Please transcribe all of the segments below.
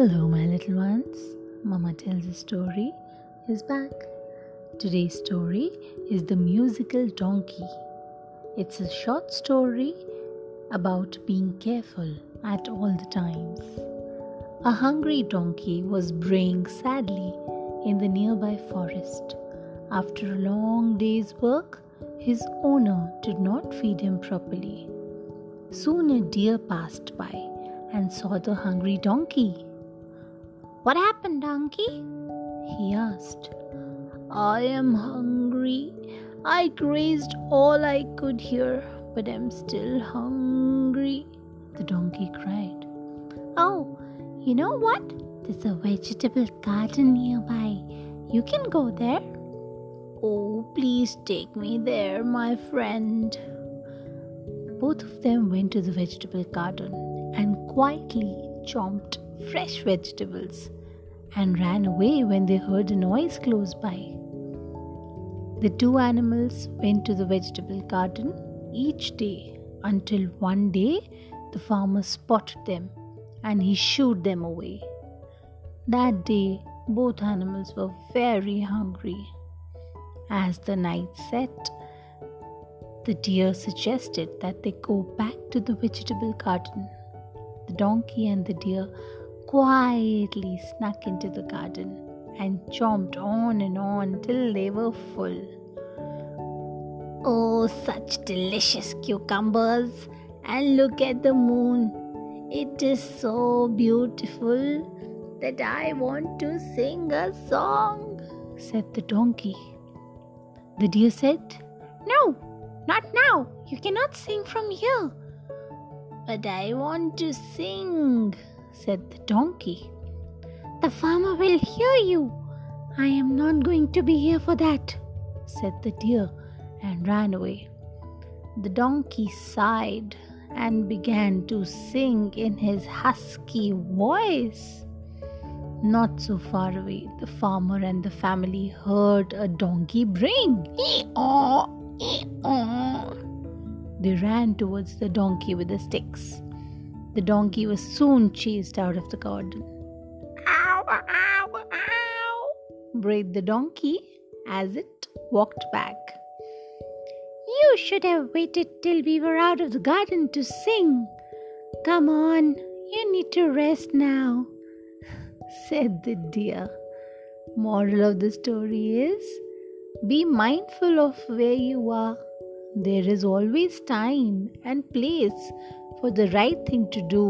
Hello my little ones, Mama Tells a Story is back. Today's story is The Musical Donkey. It's a short story about being careful at all the times. A hungry donkey was braying sadly in the nearby forest. After a long day's work, his owner did not feed him properly. Soon a deer passed by and saw the hungry donkey. "What happened, donkey?" he asked. "I am hungry. I grazed all I could here, but am still hungry," the donkey cried. "Oh, you know what? There's a vegetable garden nearby. You can go there." "Oh, please take me there, my friend." Both of them went to the vegetable garden and quietly chomped fresh vegetables and ran away when they heard a noise close by. The two animals went to the vegetable garden each day until one day the farmer spotted them and he shooed them away. That day both animals were very hungry. As the night set, the deer suggested that they go back to the vegetable garden. The donkey and the deer quietly snuck into the garden and chomped on and on till they were full. "Oh, such delicious cucumbers! And look at the moon! It is so beautiful that I want to sing a song," said the donkey. The deer said, "No, not now. You cannot sing from here." "But I want to sing," said the donkey. "The farmer will hear you. I am not going to be here for that," said the deer and ran away. The donkey sighed and began to sing in his husky voice. Not so far away, the farmer and the family heard a donkey braying. "Ee-aw, ee-aw." They ran towards the donkey with the sticks. The donkey was soon chased out of the garden. "Ow, ow, ow," brayed the donkey as it walked back. "You should have waited till we were out of the garden to sing. Come on, you need to rest now," said the deer. Moral of the story is, be mindful of where you are. There is always time and place for the right thing to do.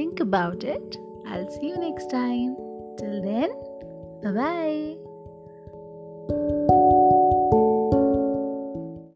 Think about it. I'll see you next time. Till then, bye-bye.